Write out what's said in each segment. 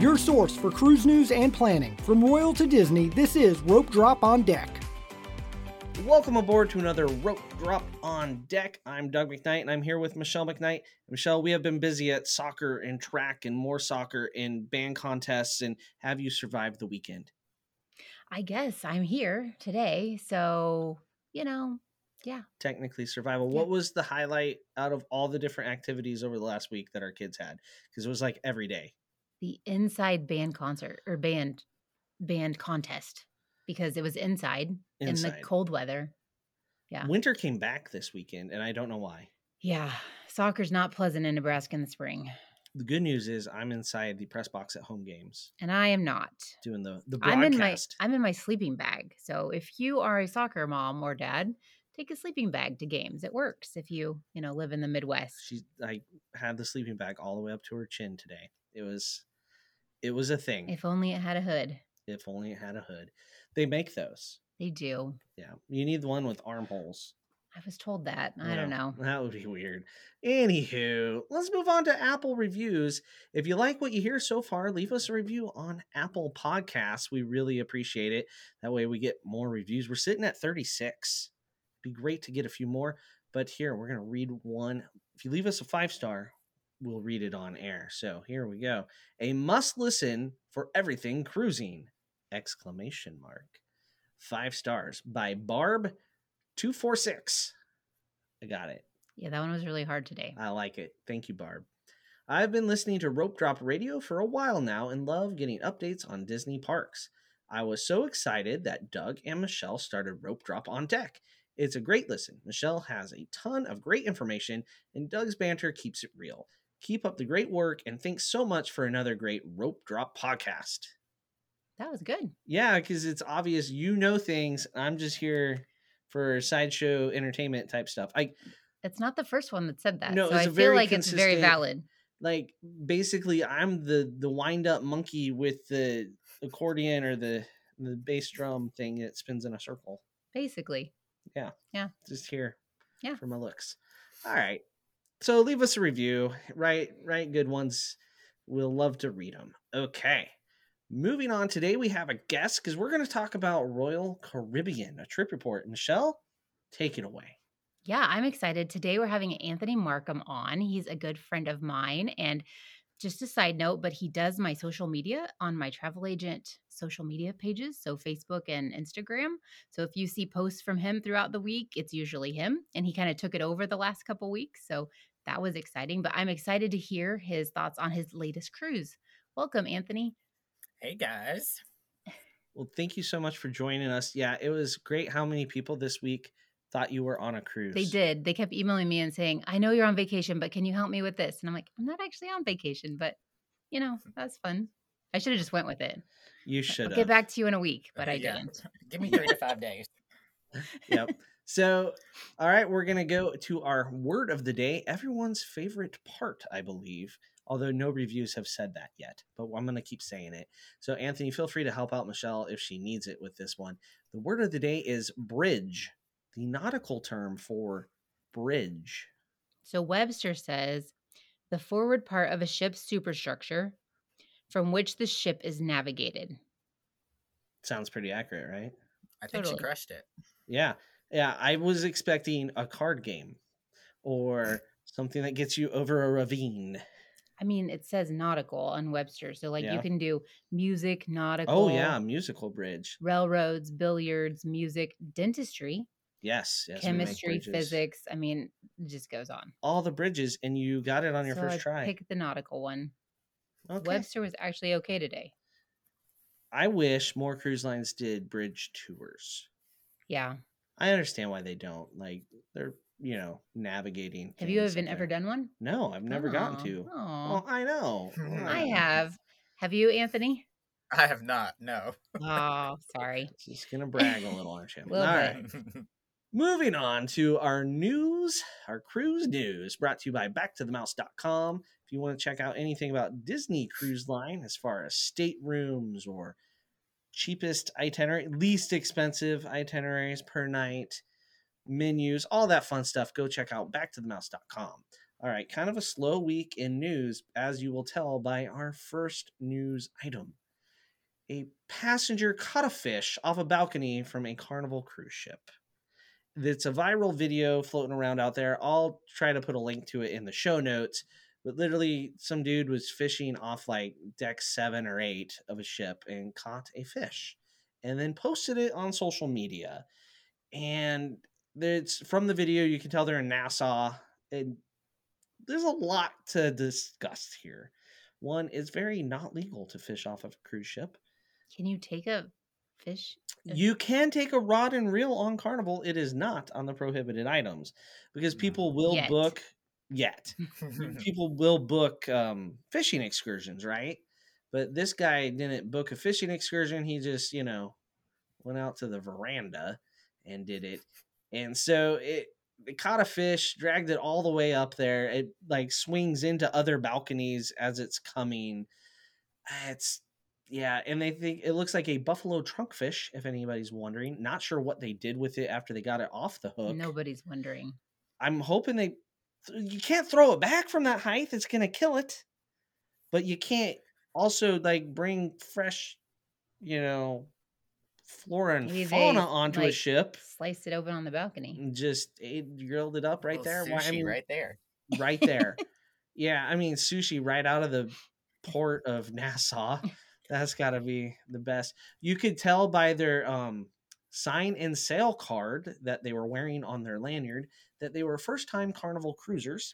Your source for cruise news and planning. From Royal to Disney, this is Rope Drop on Deck. Welcome aboard to another Rope Drop on Deck. I'm Doug McKnight, and I'm here with Michelle McKnight. Michelle, we have been busy at soccer and track and more soccer and band contests, and have you survived the weekend? I guess I'm here today, so, you know, yeah. Technically survival. Yeah. What was the highlight out of all the different activities over the last week that our kids had? Because it was like every day. The inside band concert or band contest, because it was inside in the cold weather. Yeah. Winter came back this weekend, and I don't know why. Yeah. Soccer's not pleasant in Nebraska in the spring. The good news is I'm inside the press box at home games. And I am not. Doing the broadcast. I'm in my sleeping bag. So if you are a soccer mom or dad, take a sleeping bag to games. It works if you live in the Midwest. I had the sleeping bag all the way up to her chin today. It was a thing. If only it had a hood. If only it had a hood. They make those. They do. Yeah. You need the one with armholes. I was told that. I don't know. That would be weird. Anywho, let's move on to Apple reviews. If you like what you hear so far, leave us a review on Apple Podcasts. We really appreciate it. That way we get more reviews. We're sitting at 36. Be great to get a few more, but here we're going to read one. If you leave us a 5-star, we'll read it on air. So here we go. A must listen for everything cruising! ! 5 stars by Barb246. I got it. Yeah, that one was really hard today. I like it. Thank you, Barb. I've been listening to Rope Drop Radio for a while now and love getting updates on Disney parks. I was so excited that Doug and Michelle started Rope Drop on Deck. It's a great listen. Michelle has a ton of great information, and Doug's banter keeps it real. Keep up the great work, and thanks so much for another great Rope Drop podcast. That was good. Yeah, because it's obvious you know things. I'm just here for sideshow entertainment type stuff. It's not the first one that said that. No, so I feel like it's very valid. Like, basically, I'm the wind-up monkey with the accordion or the bass drum thing that spins in a circle. Basically. Yeah. Yeah. Just here. Yeah. For my looks. All right. So leave us a review. Right. Good ones. We'll love to read them. Okay. Moving on, today we have a guest because we're going to talk about Royal Caribbean, a trip report. Michelle, take it away. Yeah, I'm excited. Today we're having Anthony Markham on. He's a good friend of mine. And just a side note, but he does my social media on my travel agent social media pages, so Facebook and Instagram. So if you see posts from him throughout the week, it's usually him. And he kind of took it over the last couple weeks, so that was exciting. But I'm excited to hear his thoughts on his latest cruise. Welcome, Anthony. Hey, guys. Well, thank you so much for joining us. Yeah, it was great how many people this week thought you were on a cruise. They did. They kept emailing me and saying, I know you're on vacation, but can you help me with this? And I'm like, I'm not actually on vacation, but, you know, that's fun. I should have just went with it. You should have. Get back to you in a week, but I didn't. Give me 3 to 5 days. Yep. So, all right, we're going to go to our word of the day. Everyone's favorite part, I believe, although no reviews have said that yet, but I'm going to keep saying it. So, Anthony, feel free to help out Michelle if she needs it with this one. The word of the day is bridge. The nautical term for bridge. So Webster says, the forward part of a ship's superstructure from which the ship is navigated. Sounds pretty accurate, right? I think totally. She crushed it. Yeah. Yeah. I was expecting a card game or something that gets you over a ravine. I mean, it says nautical on Webster. So, like, You can do music, nautical. Oh, yeah. Musical bridge. Railroads, billiards, music, dentistry. Yes. Chemistry, physics. I mean, it just goes on. All the bridges, and you got it on your first try. Pick the nautical one. Okay. Webster was actually okay today. I wish more cruise lines did bridge tours. Yeah. I understand why they don't. Like, they're, navigating. Have you ever done one? No, I've never gotten to. Aww. Well, I know. I have. Have you, Anthony? I have not, no. Oh, sorry. Just going to brag a little, aren't you? All right. Moving on to our cruise news, brought to you by BackToTheMouse.com. If you want to check out anything about Disney Cruise Line, as far as staterooms or cheapest itinerary, least expensive itineraries per night, menus, all that fun stuff, go check out BackToTheMouse.com. All right, kind of a slow week in news, as you will tell by our first news item. A passenger caught a fish off a balcony from a Carnival cruise ship. It's a viral video floating around out there. I'll try to put a link to it in the show notes. But literally, some dude was fishing off like deck 7 or 8 of a ship and caught a fish and then posted it on social media. And it's from the video, you can tell they're in Nassau. And there's a lot to discuss here. One, it's very not legal to fish off of a cruise ship. Can you take a fish? You can take a rod and reel on Carnival. It is not on the prohibited items because people will book. Yet people will book fishing excursions, right? But this guy didn't book a fishing excursion. He just, you know, went out to the veranda and did it. And so it caught a fish, dragged it all the way up there. It like swings into other balconies as it's coming. And they think it looks like a buffalo trunk fish, if anybody's wondering. Not sure what they did with it after they got it off the hook. Nobody's wondering. I'm hoping you can't throw it back from that height. It's going to kill it. But you can't also like bring fresh, you know, flora and fauna onto a ship. Sliced it open on the balcony. Just grilled it up right there. Sushi right there. Right there. Yeah. I mean, sushi right out of the port of Nassau. That's got to be the best. You could tell by their sign and sale card that they were wearing on their lanyard that they were first-time Carnival cruisers,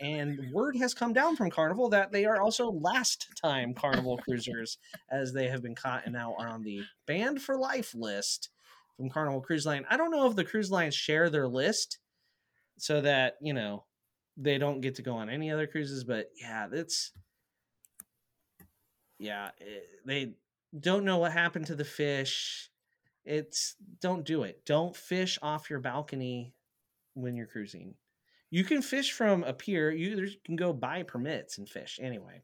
and word has come down from Carnival that they are also last-time Carnival cruisers, as they have been caught and now are on the banned for life list from Carnival Cruise Line. I don't know if the cruise lines share their list so that, you know, they don't get to go on any other cruises, but they don't know what happened to the fish. Don't do it. Don't fish off your balcony when you're cruising. You can fish from a pier. You can go buy permits and fish. Anyway,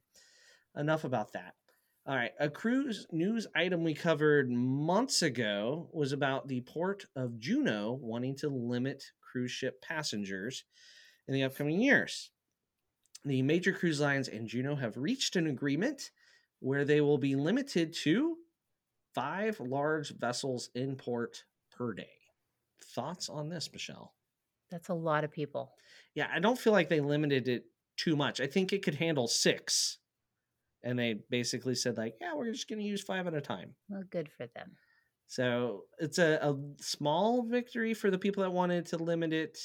enough about that. All right. A cruise news item we covered months ago was about the Port of Juneau wanting to limit cruise ship passengers in the upcoming years. The major cruise lines and Juneau have reached an agreement where they will be limited to 5 large vessels in port per day. Thoughts on this, Michelle? That's a lot of people. Yeah, I don't feel like they limited it too much. I think it could handle 6. And they basically said like, yeah, we're just going to use 5 at a time. Well, good for them. So it's a small victory for the people that wanted to limit it.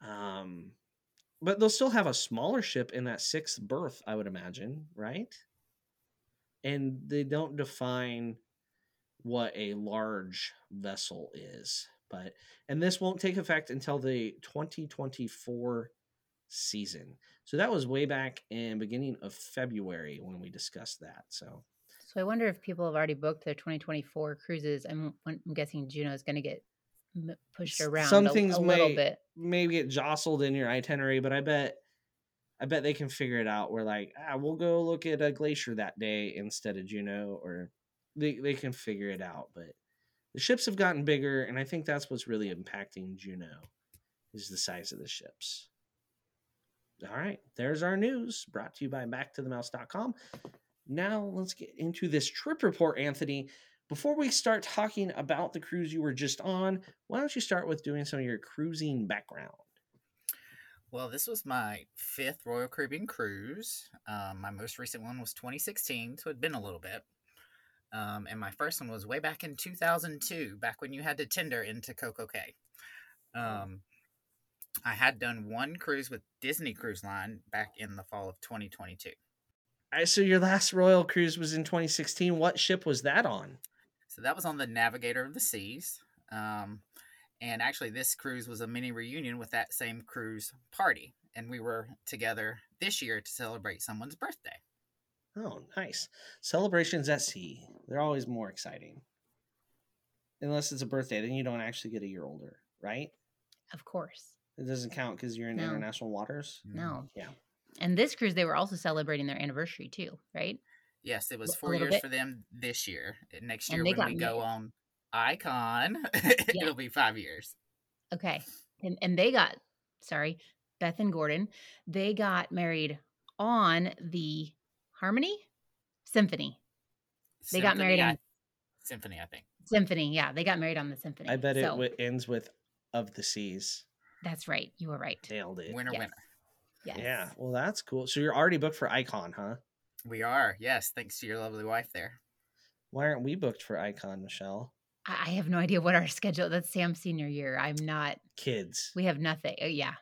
But they'll still have a smaller ship in that 6th berth, I would imagine, right? And they don't define what a large vessel is. And this won't take effect until the 2024 season. So that was way back in beginning of February when we discussed that. So I wonder if people have already booked their 2024 cruises. I'm guessing Juneau is going to get pushed around. Some things may get jostled in your itinerary, but I bet they can figure it out. We're like, we'll go look at a glacier that day instead of Juneau, or they can figure it out, but. The ships have gotten bigger, and I think that's what's really impacting Juneau is the size of the ships. All right, there's our news brought to you by BackToTheMouse.com. Now let's get into this trip report, Anthony. Before we start talking about the cruise you were just on, why don't you start with doing some of your cruising background? Well, this was my 5th Royal Caribbean cruise. My most recent one was 2016, so it'd been a little bit. And my first one was way back in 2002, back when you had to Tinder into Coco Cay. I had done one cruise with Disney Cruise Line back in the fall of 2022. All right, so your last Royal cruise was in 2016. What ship was that on? So that was on the Navigator of the Seas. And actually, this cruise was a mini reunion with that same cruise party. And we were together this year to celebrate someone's birthday. Oh, nice. Celebrations at sea. They're always more exciting. Unless it's a birthday, then you don't actually get a year older, right? Of course. It doesn't count because you're in international waters? No. Yeah. And this cruise, they were also celebrating their anniversary too, right? Yes, it was 4 years for them this year. Next year when we go on Icon, it'll be 5 years. Okay. And they got, Beth and Gordon, they got married on the Symphony. Yeah, they got married on the Symphony. I bet it ends with "of the seas." That's right. You were right. Nailed it. Winner. Yes. Yeah. Well, that's cool. So you're already booked for Icon, huh? We are. Yes. Thanks to your lovely wife there. Why aren't we booked for Icon, Michelle? I have no idea what our schedule. That's Sam's senior year. I'm not. Kids. We have nothing. Oh, yeah.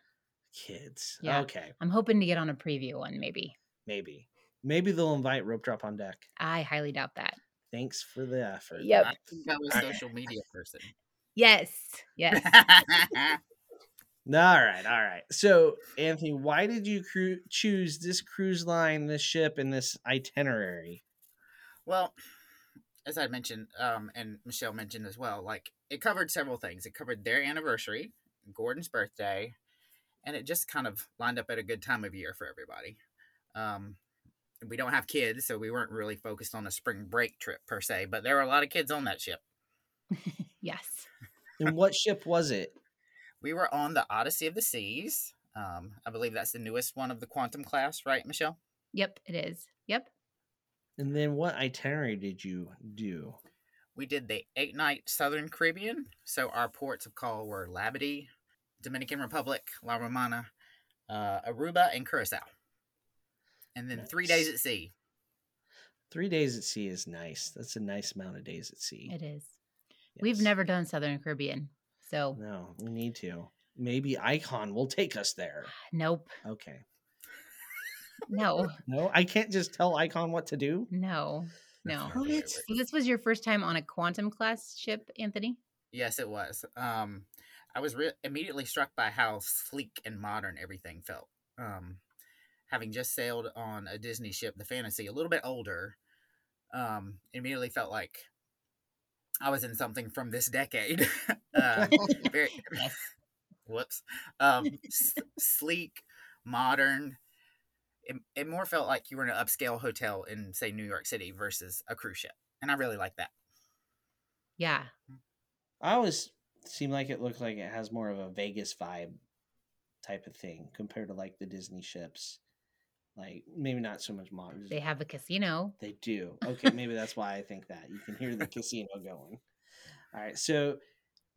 Kids. Yeah. Okay. I'm hoping to get on a preview one, maybe. Maybe they'll invite Rope Drop on Deck. I highly doubt that. Thanks for the effort. Yep. I think I'm a social media person. Yes. All right. So, Anthony, why did you choose this cruise line, this ship, and this itinerary? Well, as I mentioned, and Michelle mentioned as well, like, it covered several things. It covered their anniversary, Gordon's birthday, and it just kind of lined up at a good time of year for everybody. We don't have kids, so we weren't really focused on a spring break trip per se, but there were a lot of kids on that ship. Yes. And what ship was it? We were on the Odyssey of the Seas. I believe that's the newest one of the Quantum class, right, Michelle? Yep, it is. Yep. And then what itinerary did you do? We did the 8-night Southern Caribbean. So our ports of call were Labadee, Dominican Republic, La Romana, Aruba, and Curacao. And then nice. 3 days at sea. 3 days at sea is nice. That's a nice amount of days at sea. It is. Yes. We've never done Southern Caribbean, so. No, we need to. Maybe Icon will take us there. Nope. Okay. No, I can't just tell Icon what to do? No. What? So this was your first time on a Quantum class ship, Anthony? Yes, it was. I was immediately struck by how sleek and modern everything felt. Having just sailed on a Disney ship, the Fantasy, a little bit older, immediately felt like I was in something from this decade. Sleek, modern. It more felt like you were in an upscale hotel in, say, New York City versus a cruise ship. And I really like that. Yeah. I always seem like it looked like it has more of a Vegas vibe type of thing compared to, like, the Disney ships. Like, maybe not so much modern. They have a casino. They do. Okay, maybe that's why I think that. You can hear the casino going. All right, so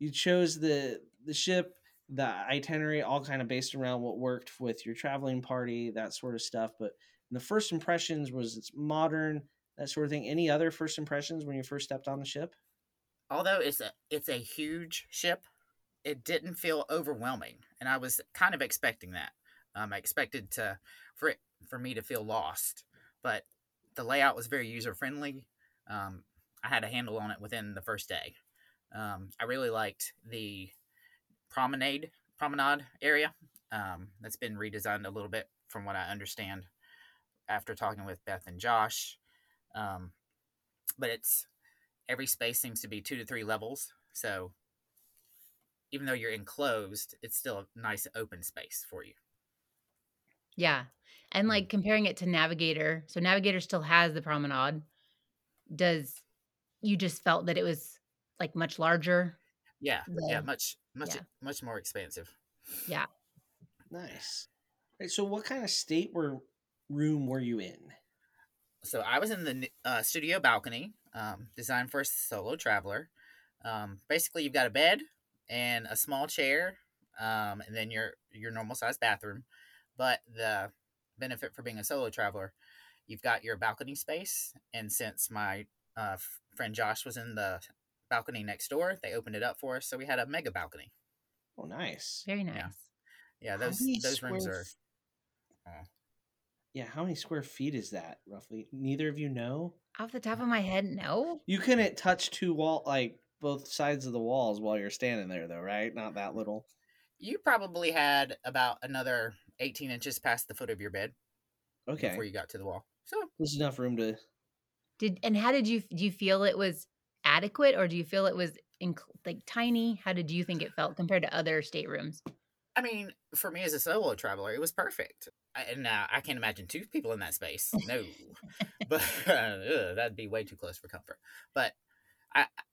you chose the ship, the itinerary, all kind of based around what worked with your traveling party, that sort of stuff. But the first impressions was it's modern, that sort of thing. Any other first impressions when you first stepped on the ship? Although it's a huge ship, it didn't feel overwhelming, and I was kind of expecting that. I expected for me to feel lost, but the layout was very user-friendly. I had a handle on it within the first day. I really liked the promenade area. That's been redesigned a little bit from what I understand after talking with Beth and Josh. But every space seems to be 2 to 3 levels. So even though you're enclosed, it's still a nice open space for you. Yeah. And like comparing it to Navigator. So Navigator still has the promenade. You just felt that it was like much larger? Yeah. Much more expansive. Yeah. Nice. All right, so what kind of room were you in? So I was in the studio balcony, designed for a solo traveler. Basically, you've got a bed and a small chair, and then your normal size bathroom. But the benefit for being a solo traveler, you've got your balcony space. And since my friend Josh was in the balcony next door, they opened it up for us. So we had a mega balcony. Oh, nice. Very nice. Yeah those rooms are. Yeah. How many square feet is that roughly? Neither of you know? Off the top of my head, no. You couldn't touch both sides of the walls while you're standing there though, right? Not that little. You probably had about another 18 inches past the foot of your bed. Okay. Before you got to the wall. So there's enough room to. How did you, do you feel it was adequate or do you feel it was tiny? How did you think it felt compared to other staterooms? I mean, for me as a solo traveler, it was perfect. I can't imagine 2 people in that space. No, but that'd be way too close for comfort. But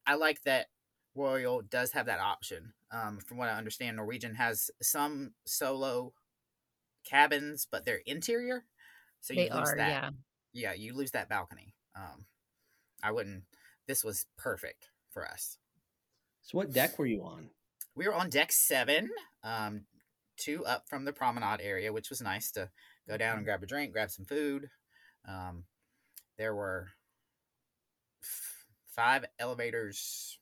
I like that Royal does have that option. From what I understand, Norwegian has some solo cabins, but they're interior. So you lose that. Yeah, you lose that balcony. This was perfect for us. So what deck were you on? We were on deck 7, 2 up from the promenade area, which was nice to go down and grab a drink, grab some food. There were 5 elevators,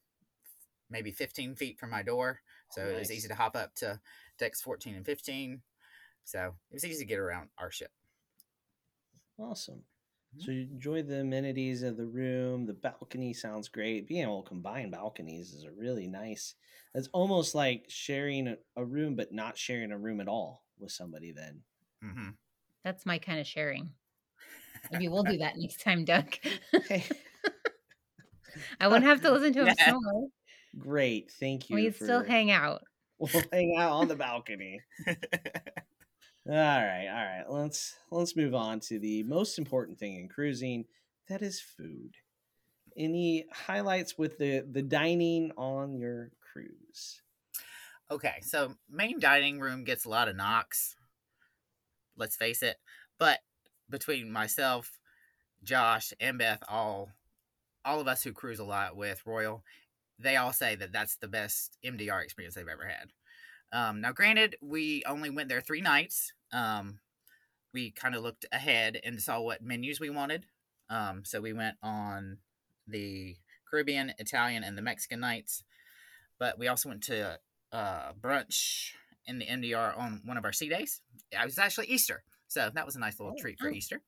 maybe 15 feet from my door. So nice. It was easy to hop up to decks 14 and 15. So it was easy to get around our ship. Awesome. So you enjoy the amenities of the room. The balcony sounds great. Being able to combine balconies is a really nice. It's almost like sharing a room, but not sharing a room at all with somebody then. Mm-hmm. That's my kind of sharing. Maybe we'll do that next time, Doug. Okay. I won't have to listen to him snore. Great. Thank you. We still hang out. We'll hang out on the balcony. All right. Let's move on to the most important thing in cruising, that is food. Any highlights with the dining on your cruise? Okay, so main dining room gets a lot of knocks. Let's face it, but between myself, Josh, and Beth, all of us who cruise a lot with Royal, they all say that that's the best MDR experience they've ever had. Now, granted, we only went there 3 nights. We kind of looked ahead and saw what menus we wanted. So we went on the Caribbean, Italian, and the Mexican nights. But we also went to brunch in the MDR on one of our sea days. It was actually Easter. So that was a nice little treat for Easter.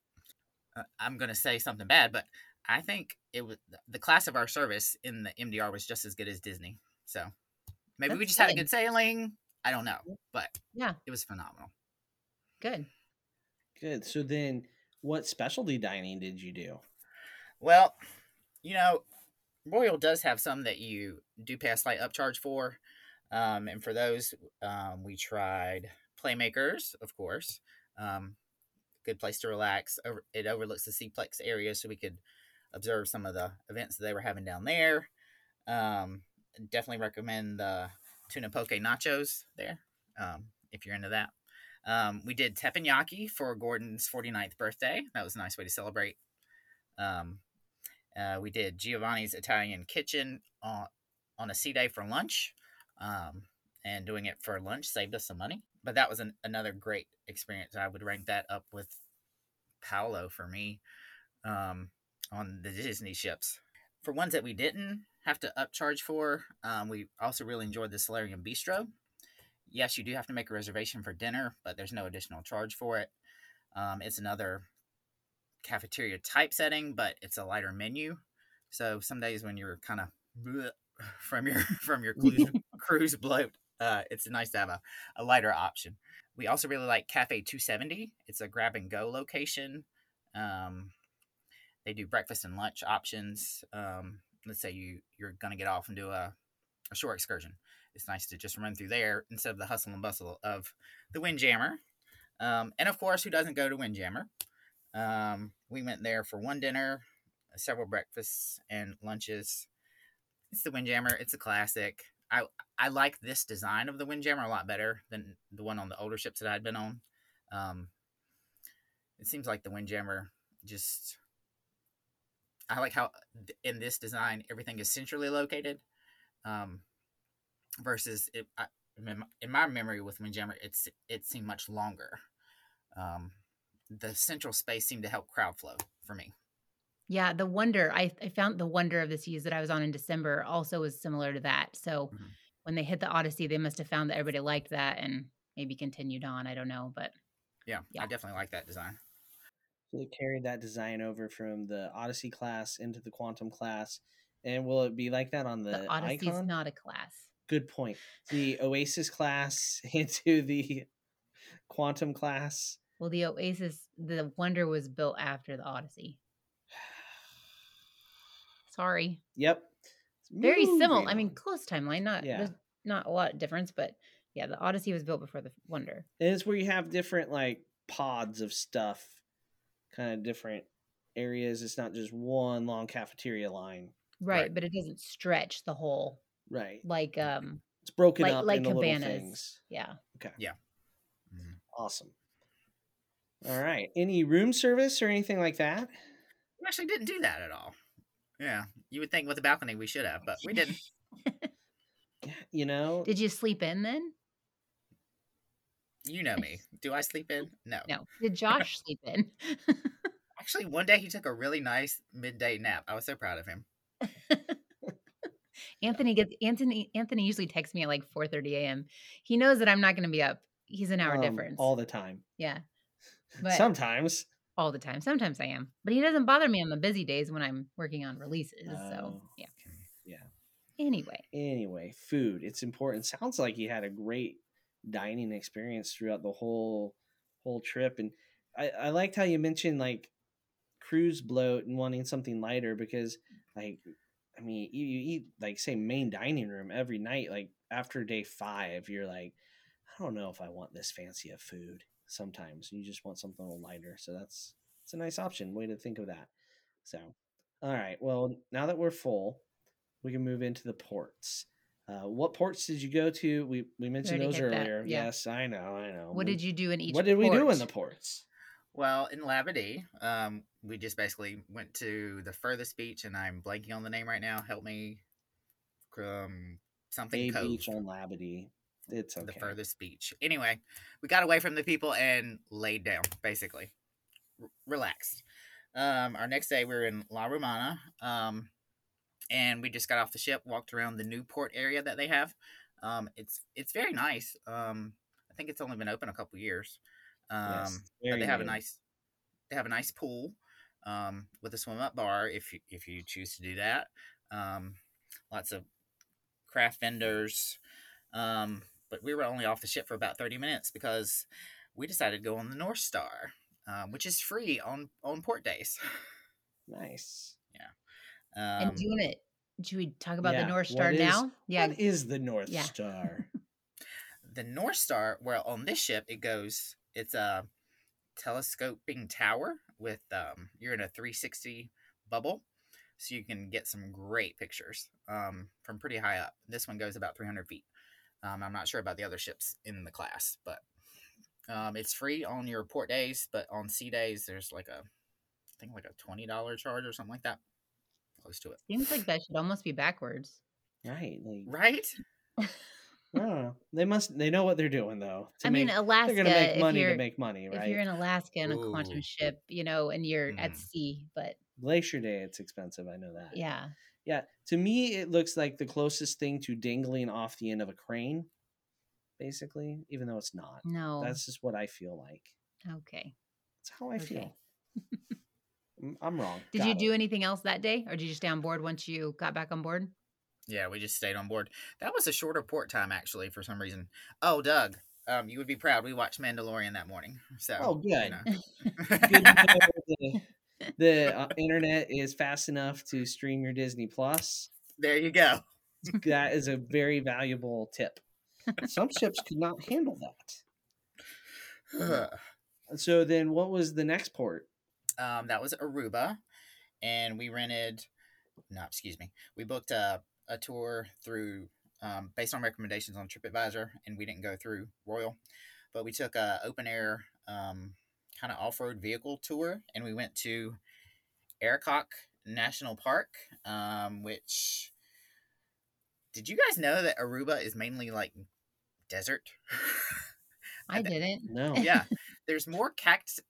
I'm going to say something bad, but I think it was the class of our service in the MDR was just as good as Disney. So maybe we just had a good sailing. I don't know, but yeah, it was phenomenal. Good. So then what specialty dining did you do? Well, Royal does have some that you do pay a slight upcharge for. And for those, we tried Playmakers, of course. Good place to relax. It overlooks the SeaPlex area, so we could observe some of the events that they were having down there. Definitely recommend the tuna poke nachos there, if you're into that. We did teppanyaki for Gordon's 49th birthday. That was a nice way to celebrate. We did Giovanni's Italian Kitchen on a sea day for lunch. And doing it for lunch saved us some money. But that was another great experience. I would rank that up with Paolo for me on the Disney ships. For ones that we didn't have to upcharge for, we also really enjoyed the Solarium Bistro. Yes, you do have to make a reservation for dinner, but there's no additional charge for it. It's another cafeteria type setting, but it's a lighter menu. So some days when you're kind of from your cruise bloat, it's nice to have a lighter option. We also really like Cafe 270. It's a grab and go location. They do breakfast and lunch options. Let's say you're going to get off and do a shore excursion. It's nice to just run through there instead of the hustle and bustle of the Windjammer. And of course, who doesn't go to Windjammer? We went there for one dinner, several breakfasts and lunches. It's the Windjammer. It's a classic. I like this design of the Windjammer a lot better than the one on the older ships that I'd been on. It seems like the Windjammer just... I like how in this design, everything is centrally located versus in my memory with Windjammer, it seemed much longer. The central space seemed to help crowd flow for me. Yeah, the wonder. I found the Wonder of the Seas that I was on in December also was similar to that. So when they hit the Odyssey, they must have found that everybody liked that and maybe continued on. I don't know, but yeah. I definitely like that design. They carried that design over from the Odyssey class into the Quantum class. And will it be like that on the Odyssey Icon? Is not a class. Good point. The Oasis class into the Quantum class. Well, the Oasis, the Wonder was built after the Odyssey. Sorry. Yep. Very similar. I mean, close timeline. Not a lot of difference, but yeah, the Odyssey was built before the Wonder. And it's where you have different like pods of stuff. Kind of different areas. It's not just one long cafeteria line. Right. But it doesn't stretch the whole. Right. Like it's broken up into little things. Yeah. Okay. Yeah. Mm-hmm. Awesome. All right. Any room service or anything like that? We actually didn't do that at all. Yeah. You would think with the balcony we should have, but we didn't. You know. Did you sleep in then? You know me. Do I sleep in? No. Did Josh sleep in? Actually, one day he took a really nice midday nap. I was so proud of him. Anthony usually texts me at like 4:30 a.m. He knows that I'm not going to be up. He's an hour difference. All the time. Yeah. But sometimes. All the time. Sometimes I am. But he doesn't bother me on the busy days when I'm working on releases. So, yeah. Yeah. Anyway, food. It's important. Sounds like you had a great dining experience throughout the whole trip. And I liked how you mentioned like cruise bloat and wanting something lighter because like, I mean, you eat like say main dining room every night, like after day 5, you're like, I don't know if I want this fancy of food sometimes. You just want something a little lighter. So it's a nice option way to think of that. So, all right. Well, now that we're full, we can move into the ports. What ports did you go to? We mentioned those earlier. Yeah. Yes, I know. What did you do in each port? What did we do in the ports? Well, in Labadee, we just basically went to the furthest beach, and I'm blanking on the name right now. Help me. Something Cove. Beach on Labadee. It's okay. The furthest beach. Anyway, we got away from the people and laid down, basically. Relaxed. Our next day, we were in La Romana. And we just got off the ship, walked around the new port area that they have. It's very nice. I think it's only been open a couple years. But they have a nice pool with a swim up bar if you choose to do that. Lots of craft vendors. But we were only off the ship for about 30 minutes because we decided to go on the North Star, which is free on port days. Nice. And doing it, should we talk about the North Star now? Yeah. What is the North Star? The North Star, well, on this ship, it's a telescoping tower with, you're in a 360 bubble, so you can get some great pictures from pretty high up. This one goes about 300 feet. I'm not sure about the other ships in the class, but it's free on your port days, but on sea days, there's I think a $20 charge or something like that. Close to it. Seems like that should almost be backwards. Right. Like, right? I don't know. They know what they're doing though. Alaska. They're gonna make money to make money, right? If you're in Alaska on a quantum ship, and you're at sea, but Glacier Day, it's expensive, I know that. Yeah. Yeah. To me it looks like the closest thing to dangling off the end of a crane, basically, even though it's not. No. That's just what I feel like. Okay. That's how I feel. I'm wrong. Did you do anything else that day, or did you just stay on board once you got back on board? Yeah, we just stayed on board. That was a shorter port time, actually, for some reason. Oh, Doug, you would be proud. We watched Mandalorian that morning. So, oh, good. Good to know the internet is fast enough to stream your Disney Plus. There you go. That is a very valuable tip. Some ships could not handle that. So then, what was the next port? That was Aruba, and we booked a tour through, based on recommendations on TripAdvisor, and we didn't go through Royal, but we took a open air, kind of off-road vehicle tour, and we went to Arikok National Park, which, did you guys know that Aruba is mainly like desert? I didn't. No. Yeah. There's more cacti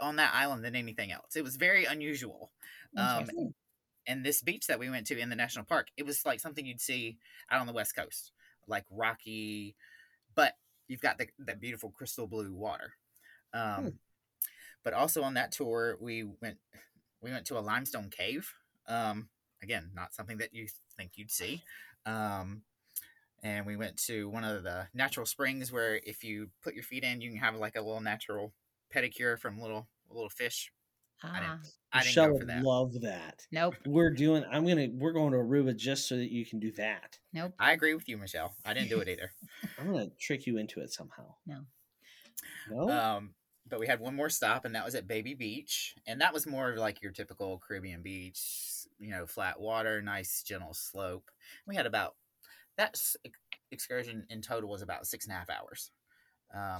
on that island than anything else. It was very unusual. And this beach that we went to in the national park, it was like something you'd see out on the West Coast, like rocky, but you've got that beautiful crystal blue water. But also on that tour, we went to a limestone cave. Again, not something that you think you'd see. And we went to one of the natural springs where if you put your feet in, you can have like a little natural pedicure from little fish. I didn't go for that. Love that. Nope. We're going to Aruba just so that you can do that. Nope. I agree with you, Michelle. I didn't do it either. I'm going to trick you into it somehow. No. But we had one more stop, and that was at Baby Beach. And that was more of like your typical Caribbean beach, flat water, nice gentle slope. That excursion in total was about 6.5 hours.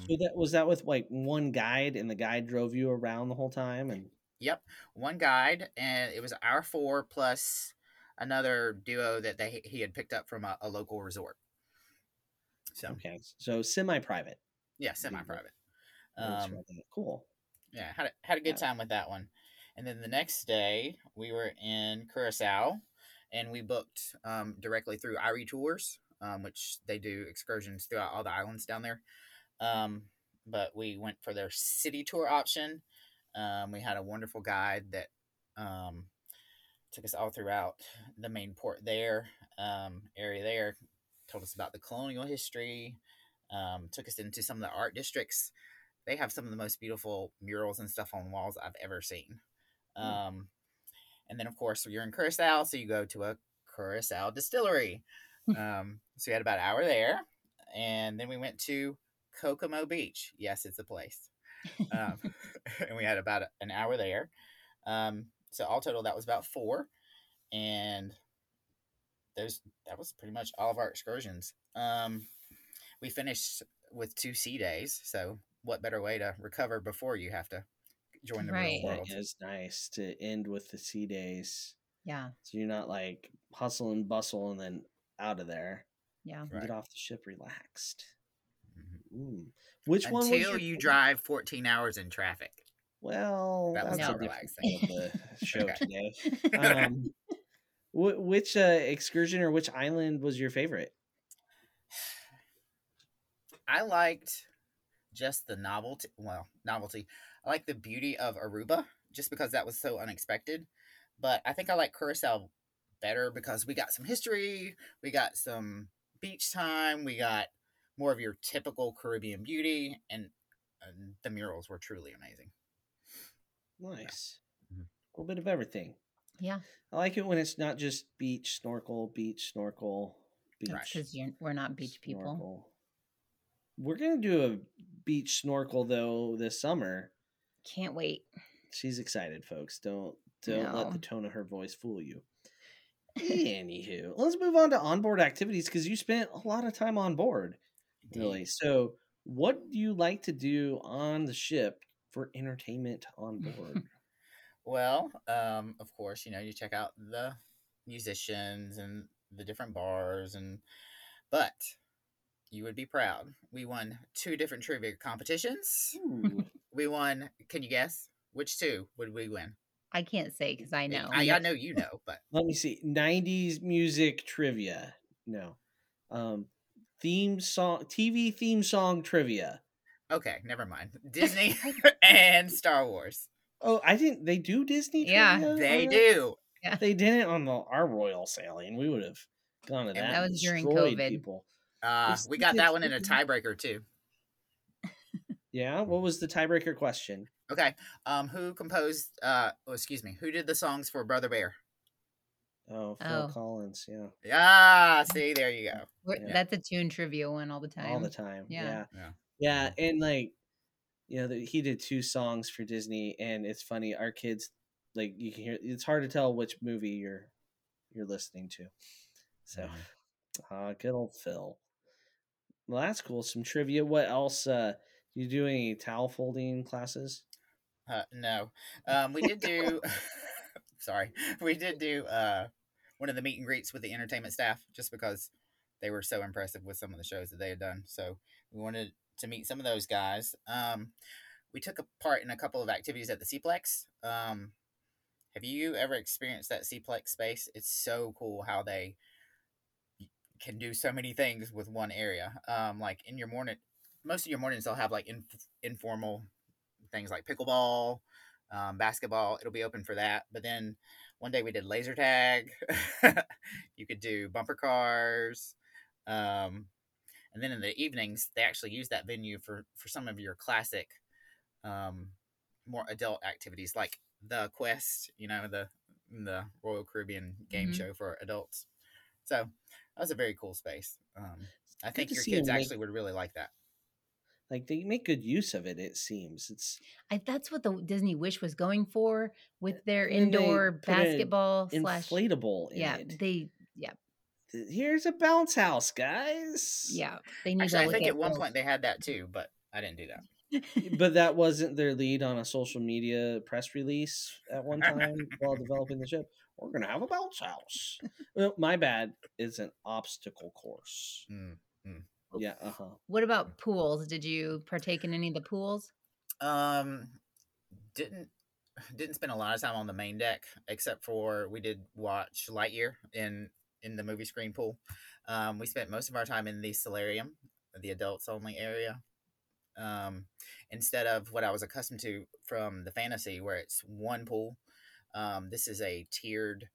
So that was that with like one guide, and the guide drove you around the whole time. And yep, one guide, and it was our four plus another duo that he had picked up from a local resort. So okay, so semi-private. Yeah, semi-private. Cool. Yeah, had a good time with that one. And then the next day, we were in Curacao, and we booked directly through Irie Tours, which they do excursions throughout all the islands down there. But we went for their city tour option. We had a wonderful guide that took us all throughout the main port there, area there, told us about the colonial history, took us into some of the art districts. They have some of the most beautiful murals and stuff on walls I've ever seen. And then, of course, you're in Curacao, so you go to a Curacao distillery. So we had about an hour there, and then we went to Kokomo Beach. Yes, it's a place. And we had about an hour there. So all total, that was about 4. And that was pretty much all of our excursions. We finished with 2 sea days, so what better way to recover before you have to join the real world? It is nice to end with the sea days. Yeah. So you're not like hustle and bustle and then out of there. Yeah. Right. Get off the ship relaxed. Ooh. Which one? Until you drive 14 hours in traffic. Well, that was a relaxing of the show today. Which excursion or which island was your favorite? I liked just the novelty. Well, novelty. I like the beauty of Aruba, just because that was so unexpected. But I think I like Curacao better because we got some history, we got some beach time, we got more of your typical Caribbean beauty, and the murals were truly amazing. Nice. Yeah. A little bit of everything. Yeah. I like it when it's not just beach, snorkel, beach. Because we're not beach people. We're going to do a beach snorkel, though, this summer. Can't wait. She's excited, folks. Don't let the tone of her voice fool you. Anywho, let's move on to onboard activities, because you spent a lot of time on board. Really. So what do you like to do on the ship for entertainment on board? Well, of course, you check out the musicians and the different bars, but you would be proud. We won 2 different trivia competitions. Ooh. We won, can you guess? Which 2 would we win? I can't say because I know. I know you know, but. Let me see. 90s music trivia. No. Theme song, TV theme song trivia. Okay, never mind. Disney and Star Wars. Oh, I didn't. They do Disney trivia? They do. Yeah. They didn't on our Royal sailing. We would have gone to that. That was during COVID. People. We got that one in a tiebreaker too. Yeah. What was the tiebreaker question? Okay. Who did the songs for Brother Bear? Oh, Phil Collins, yeah. Yeah, see, there you go. Yeah. That's a tune trivia one all the time. All the time, yeah. And he did 2 songs for Disney, and it's funny. Our kids, you can hear. It's hard to tell which movie you're listening to. So, good old Phil. Well, that's cool. Some trivia. What else? You do any towel folding classes? No, we did do. Sorry. We did do one of the meet and greets with the entertainment staff just because they were so impressive with some of the shows that they had done. So we wanted to meet some of those guys. We took a part in a couple of activities at the SeaPlex. Have you ever experienced that SeaPlex space? It's so cool how they can do so many things with one area. In your morning, most of your mornings, they'll have informal things like pickleball, basketball. It'll be open for that, but then one day we did laser tag. You could do bumper cars, and then in the evenings they actually use that venue for some of your classic more adult activities like the Quest, the Royal Caribbean game show for adults. So that was a very cool space. I think your kids actually would really like that. They make good use of it. It seems that's what the Disney Wish was going for with their indoor basketball inflatable. Here's a bounce house, guys. Yeah, they need. Actually, I think at one point they had that too, but I didn't do that. But that wasn't their lead on a social media press release at one time while developing the ship. We're going to have a bounce house. Well, my bad. It's an obstacle course. Mm-hmm. Yeah. Uh-huh. What about pools? Did you partake in any of the pools? Didn't spend a lot of time on the main deck, except for we did watch Lightyear in the movie screen pool. We spent most of our time in the solarium, the adults only area, instead of what I was accustomed to from the Fantasy, where it's one pool. This is a tiered.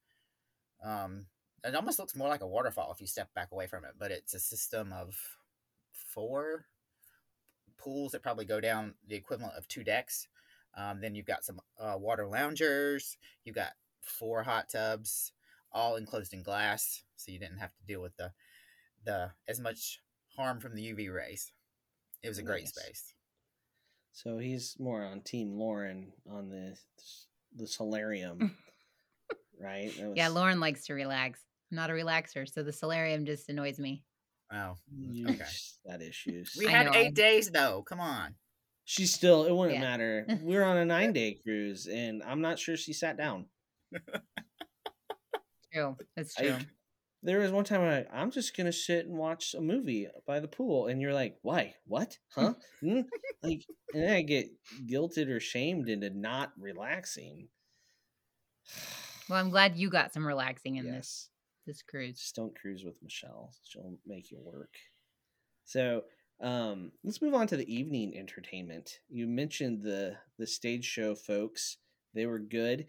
It almost looks more like a waterfall if you step back away from it, but it's a system of 4 pools that probably go down the equivalent of 2 decks. Then you've got some water loungers. You've got 4 hot tubs, all enclosed in glass, so you didn't have to deal with the as much harm from the UV rays. It was a great space. So he's more on Team Lauren on the solarium, right? Yeah, Lauren likes to relax. I'm not a relaxer, so the solarium just annoys me. Oh, okay. That issues. We had 8 days though. Come on. She's still, it wouldn't matter. We were on a 9-day cruise, and I'm not sure she sat down. True. That's true. There was one time when I'm just going to sit and watch a movie by the pool. And you're like, why? What? Huh? Like, and then I get guilted or shamed into not relaxing. Well, I'm glad you got some relaxing in this cruise. Just don't cruise with Michelle. She'll make you work. So... let's move on to the evening entertainment. You mentioned the stage show folks. They were good.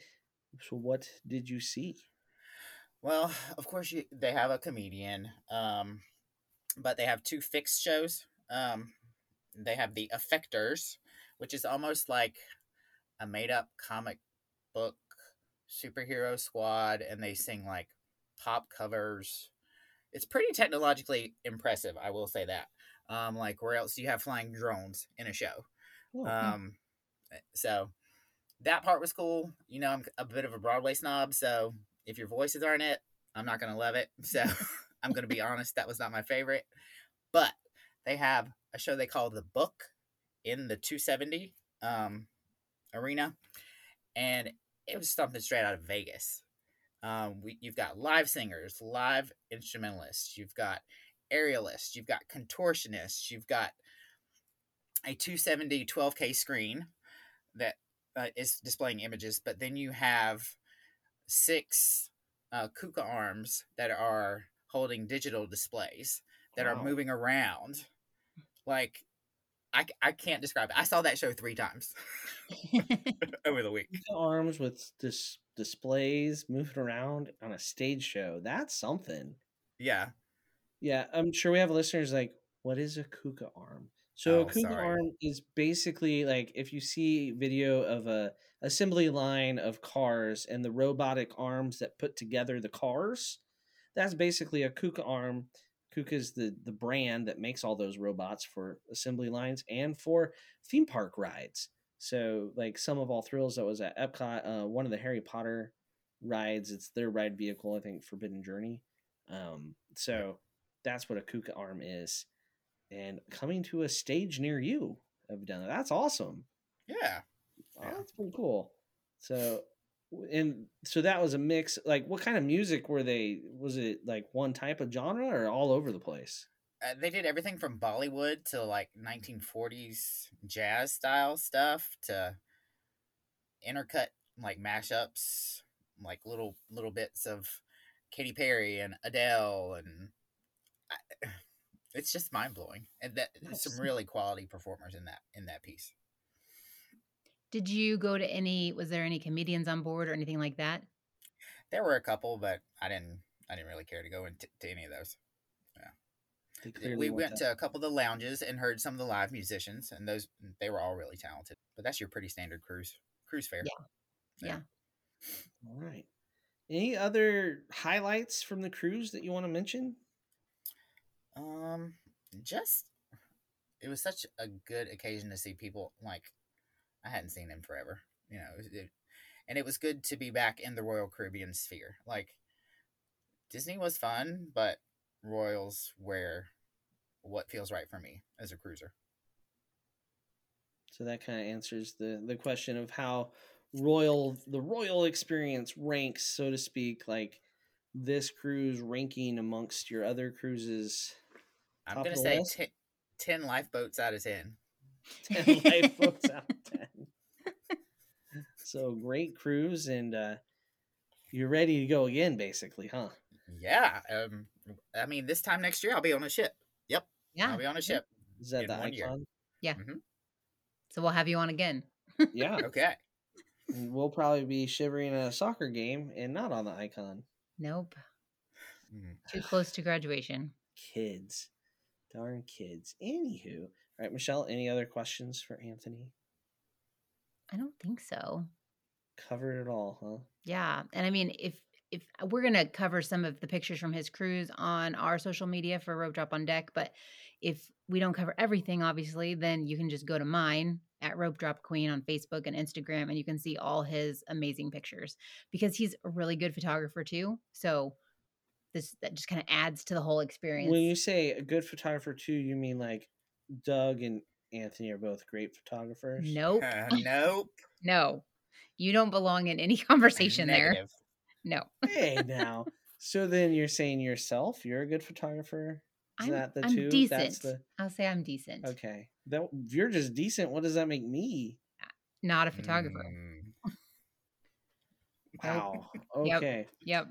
So what did you see? Well, of course they have a comedian, but they have 2 fixed shows. They have the Effectors, which is almost like a made up comic book superhero squad. And they sing like pop covers. It's pretty technologically impressive. I will say that. Like where else do you have flying drones in a show? Ooh. So that part was cool. You know, I'm a bit of a Broadway snob, so if your voices aren't it, I'm not going to love it. So I'm going to be honest, that was not my favorite. But they have a show they call The Book in the 270 arena, and it was something straight out of Vegas. You've got live singers, live instrumentalists. You've got aerialists, you've got contortionists, you've got a 270 12K screen that is displaying images, but then you have 6 Kuka arms that are holding digital displays that are moving around. Like, I can't describe it. I saw that show 3 times over the week. Kuka arms with displays moving around on a stage show. That's something. Yeah. Yeah, I'm sure we have listeners like, what is a Kuka arm? So a Kuka arm is basically like if you see video of a assembly line of cars and the robotic arms that put together the cars, that's basically a Kuka arm. Kuka is the brand that makes all those robots for assembly lines and for theme park rides. So like Sum of All Thrills that was at Epcot, one of the Harry Potter rides, it's their ride vehicle, I think Forbidden Journey. So that's what a Kuka arm is. And coming to a stage near you, I've done that. That's awesome. Yeah. Oh, that's pretty cool. So that was a mix. Like, what kind of music were they? Was it like one type of genre or all over the place? They did everything from Bollywood to like 1940s jazz style stuff to intercut like mashups, like little bits of Katy Perry and Adele and. It's just mind blowing, and there's some really quality performers in that piece. Did you go to any? Was there any comedians on board or anything like that? There were a couple, but I didn't really care to go into any of those. Yeah, we went to a couple of the lounges and heard some of the live musicians, and they were all really talented. But that's your pretty standard cruise fare. Yeah. All right. Any other highlights from the cruise that you want to mention? It was such a good occasion to see people like I hadn't seen in forever, you know, and it was good to be back in the Royal Caribbean sphere. Like Disney was fun, but Royals were what feels right for me as a cruiser. So that kind of answers the question of how the royal experience ranks, so to speak, like this cruise ranking amongst your other cruises. I'm going to say 10 lifeboats out of 10. 10 lifeboats out of 10. So great cruise, and you're ready to go again, basically, huh? Yeah. I mean, this time next year, I'll be on a ship. Yep. Yeah. I'll be on a ship. Is that the Icon? Year. Yeah. Mm-hmm. So we'll have you on again. Yeah. Okay. And we'll probably be shivering at a soccer game and not on the Icon. Nope. Too close to graduation. Kids. Darn kids. Anywho. All right, Michelle, any other questions for Anthony? I don't think so. Covered it all, huh? Yeah. And I mean, if we're going to cover some of the pictures from his cruise on our social media for Rope Drop on Deck, but if we don't cover everything, obviously, then you can just go to mine at Rope Drop Queen on Facebook and Instagram, and you can see all his amazing pictures because he's a really good photographer too. So that just kind of adds to the whole experience. When you say a good photographer too, you mean like Doug and Anthony are both great photographers? Nope. Nope. No. You don't belong in any conversation there. No. Hey, now. So then you're saying yourself, you're a good photographer? Is that the I'm two? Decent. That's the... I'll say I'm decent. Okay. That, if you're just decent, what does that make me? Not a photographer. Wow. Okay. Yep.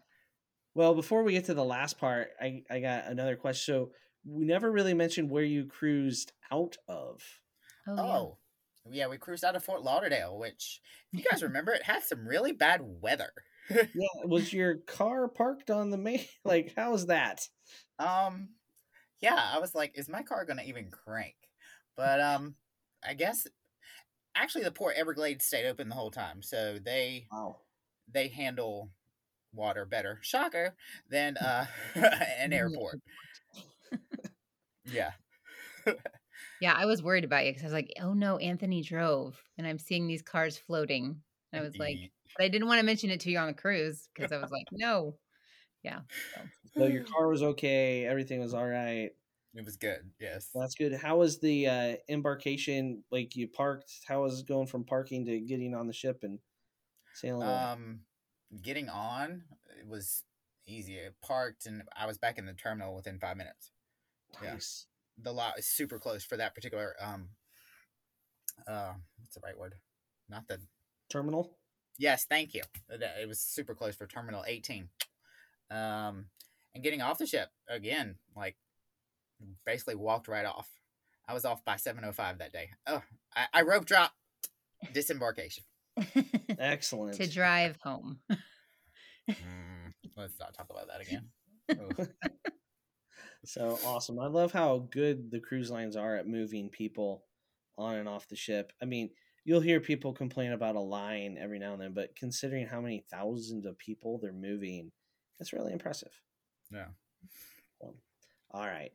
Well, before we get to the last part, I got another question. So we never really mentioned where you cruised out of. Oh yeah, we cruised out of Fort Lauderdale, which, if you guys remember, it had some really bad weather. Yeah, was your car parked on the main? Like, how's that? Yeah, I was like, is my car gonna even crank? But I guess actually the Port Everglades stayed open the whole time, so they handle water better, shocker, than an airport. Yeah. Yeah, I was worried about you because I was like, oh no, Anthony drove, and I'm seeing these cars floating. And I was like, but I didn't want to mention it to you on the cruise because I was like, no. Yeah. So your car was okay. Everything was all right. It was good. Yes. Well, that's good. How was the embarkation? Like, you parked? How was it going from parking to getting on the ship and sailing away? Getting on, it was easy. It parked, and I was back in the terminal within 5 minutes. Nice. Yeah. The lot is super close for that particular what's the right word? Not the terminal? Yes, thank you. It was super close for Terminal 18. And getting off the ship, again, like, basically walked right off. I was off by 7:05 that day. Oh, I rope dropped disembarkation. Excellent. To drive home. Let's not talk about that again. So awesome. I love how good the cruise lines are at moving people on and off the ship. I mean, you'll hear people complain about a line every now and then, but considering how many thousands of people they're moving, that's really impressive. Yeah. All right.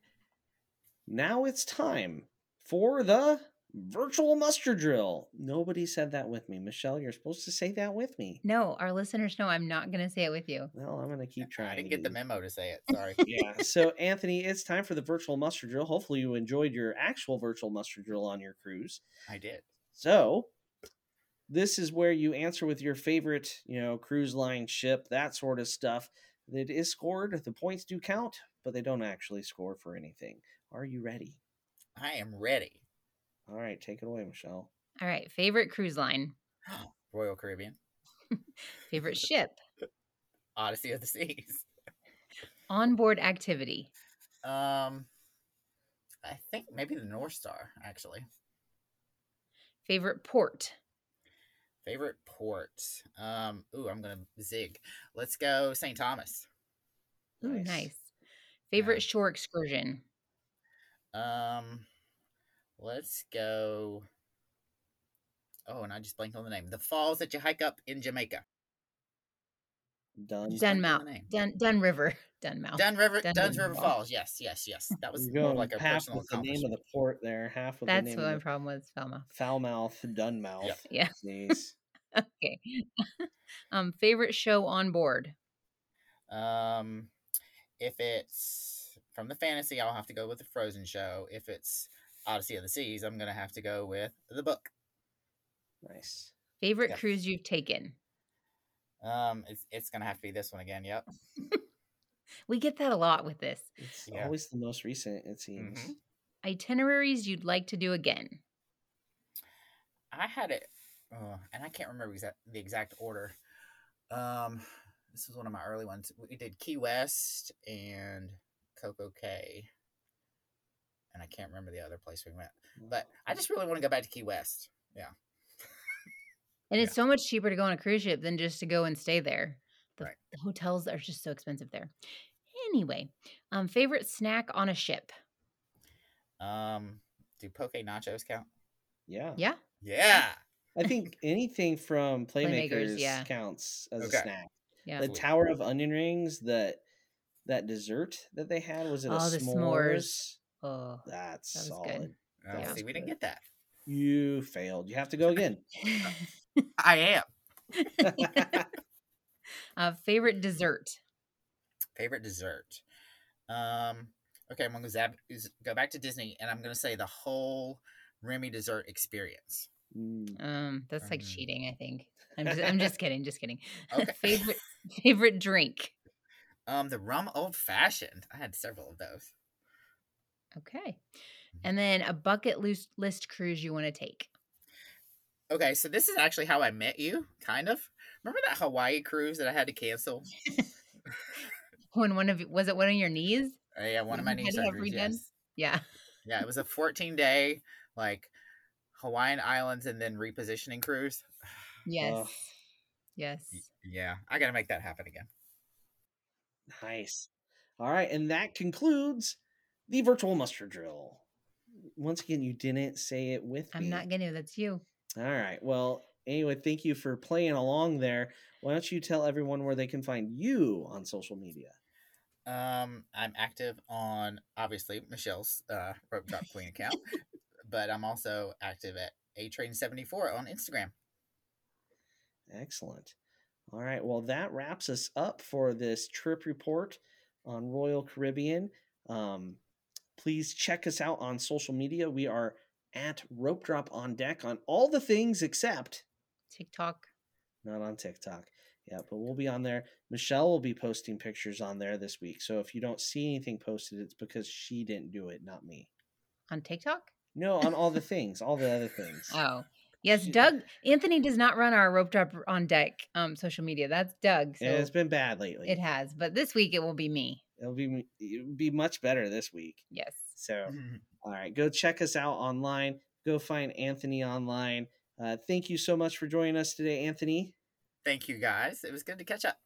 Now it's time for the virtual muster drill. Nobody said that with me. Michelle, you're supposed to say that with me. No, our listeners know I'm not going to say it with you. Well, I'm going to keep trying. I didn't get the memo to say it. Sorry. Yeah. So, Anthony, it's time for the virtual muster drill. Hopefully you enjoyed your actual virtual muster drill on your cruise. I did. So this is where you answer with your favorite, cruise line, ship, that sort of stuff. It is scored. The points do count, but they don't actually score for anything. Are you ready? I am ready. All right. Take it away, Michelle. All right. Favorite cruise line? Royal Caribbean. Favorite ship? Odyssey of the Seas. Onboard activity? I think maybe the North Star, actually. Favorite port? I'm going to zig. Let's go St. Thomas. Ooh, nice. Favorite shore excursion? Let's go. Oh, and I just blanked on the name. The falls that you hike up in Jamaica. Dunn's River Falls. Yes. That was more like a personal accomplishment. The name of the port there. Half of that's the name. That's what my problem was. Foulmouth. Dunmouth. Yep. Yeah. Nice. Okay. Favorite show on board. If it's from the Fantasy, I'll have to go with the Frozen show. If it's Odyssey of the Seas, I'm gonna have to go with the book. Nice. Favorite cruise you've taken? It's going to have to be this one again. Yep. We get that a lot with this. It's always the most recent, it seems. Mm-hmm. Itineraries you'd like to do again? I had it, and I can't remember the exact order. This was one of my early ones. We did Key West and Coco Cay. And I can't remember the other place we went. But I just really want to go back to Key West. Yeah. And it's so much cheaper to go on a cruise ship than just to go and stay there. The hotels are just so expensive there. Anyway, favorite snack on a ship? Do poke nachos count? Yeah. I think anything from Playmakers counts as a snack. Yeah. The Tower of Onion Rings, that dessert that they had, was it a s'mores? Oh, that was solid. Good. See, we didn't get that. You failed. You have to go again. I am. Favorite dessert. Okay, I'm going to go back to Disney, and I'm going to say the whole Remy dessert experience. That's like cheating, I think. I'm just kidding. Okay. Favorite drink. The rum old fashioned. I had several of those. Okay. And then a bucket list cruise you want to take. Okay, so this is actually how I met you, kind of. Remember that Hawaii cruise that I had to cancel? Was it one of your knees? Yeah, one of my knees. Yes. Yeah. Yeah, it was a 14-day Hawaiian Islands and then repositioning cruise. Yes. Oh. Yes. Yeah, I got to make that happen again. Nice. All right, and that concludes the virtual muster drill. Once again, you didn't say it with me. I'm not going to. That's you. All right. Well, anyway, thank you for playing along there. Why don't you tell everyone where they can find you on social media? I'm active on, obviously, Michelle's Rope Drop Queen account, but I'm also active at ATrain74 on Instagram. Excellent. All right. Well, that wraps us up for this trip report on Royal Caribbean. Please check us out on social media. We are at Rope Drop on Deck on all the things except TikTok. Not on TikTok. Yeah, but we'll be on there. Michelle will be posting pictures on there this week. So if you don't see anything posted, it's because she didn't do it, not me. On TikTok? No, on all the things, all the other things. Oh, yes. Doug, Anthony does not run our Rope Drop on Deck social media. That's Doug. So it's been bad lately. It has, but this week it will be me. It'll be much better this week. Yes. So, all right, go check us out online. Go find Anthony online. Thank you so much for joining us today, Anthony. Thank you, guys. It was good to catch up.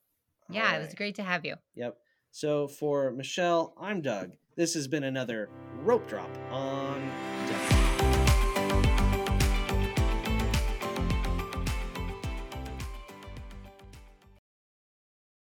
Yeah, it was great to have you. Yep. So for Michelle, I'm Doug. This has been another Rope Drop on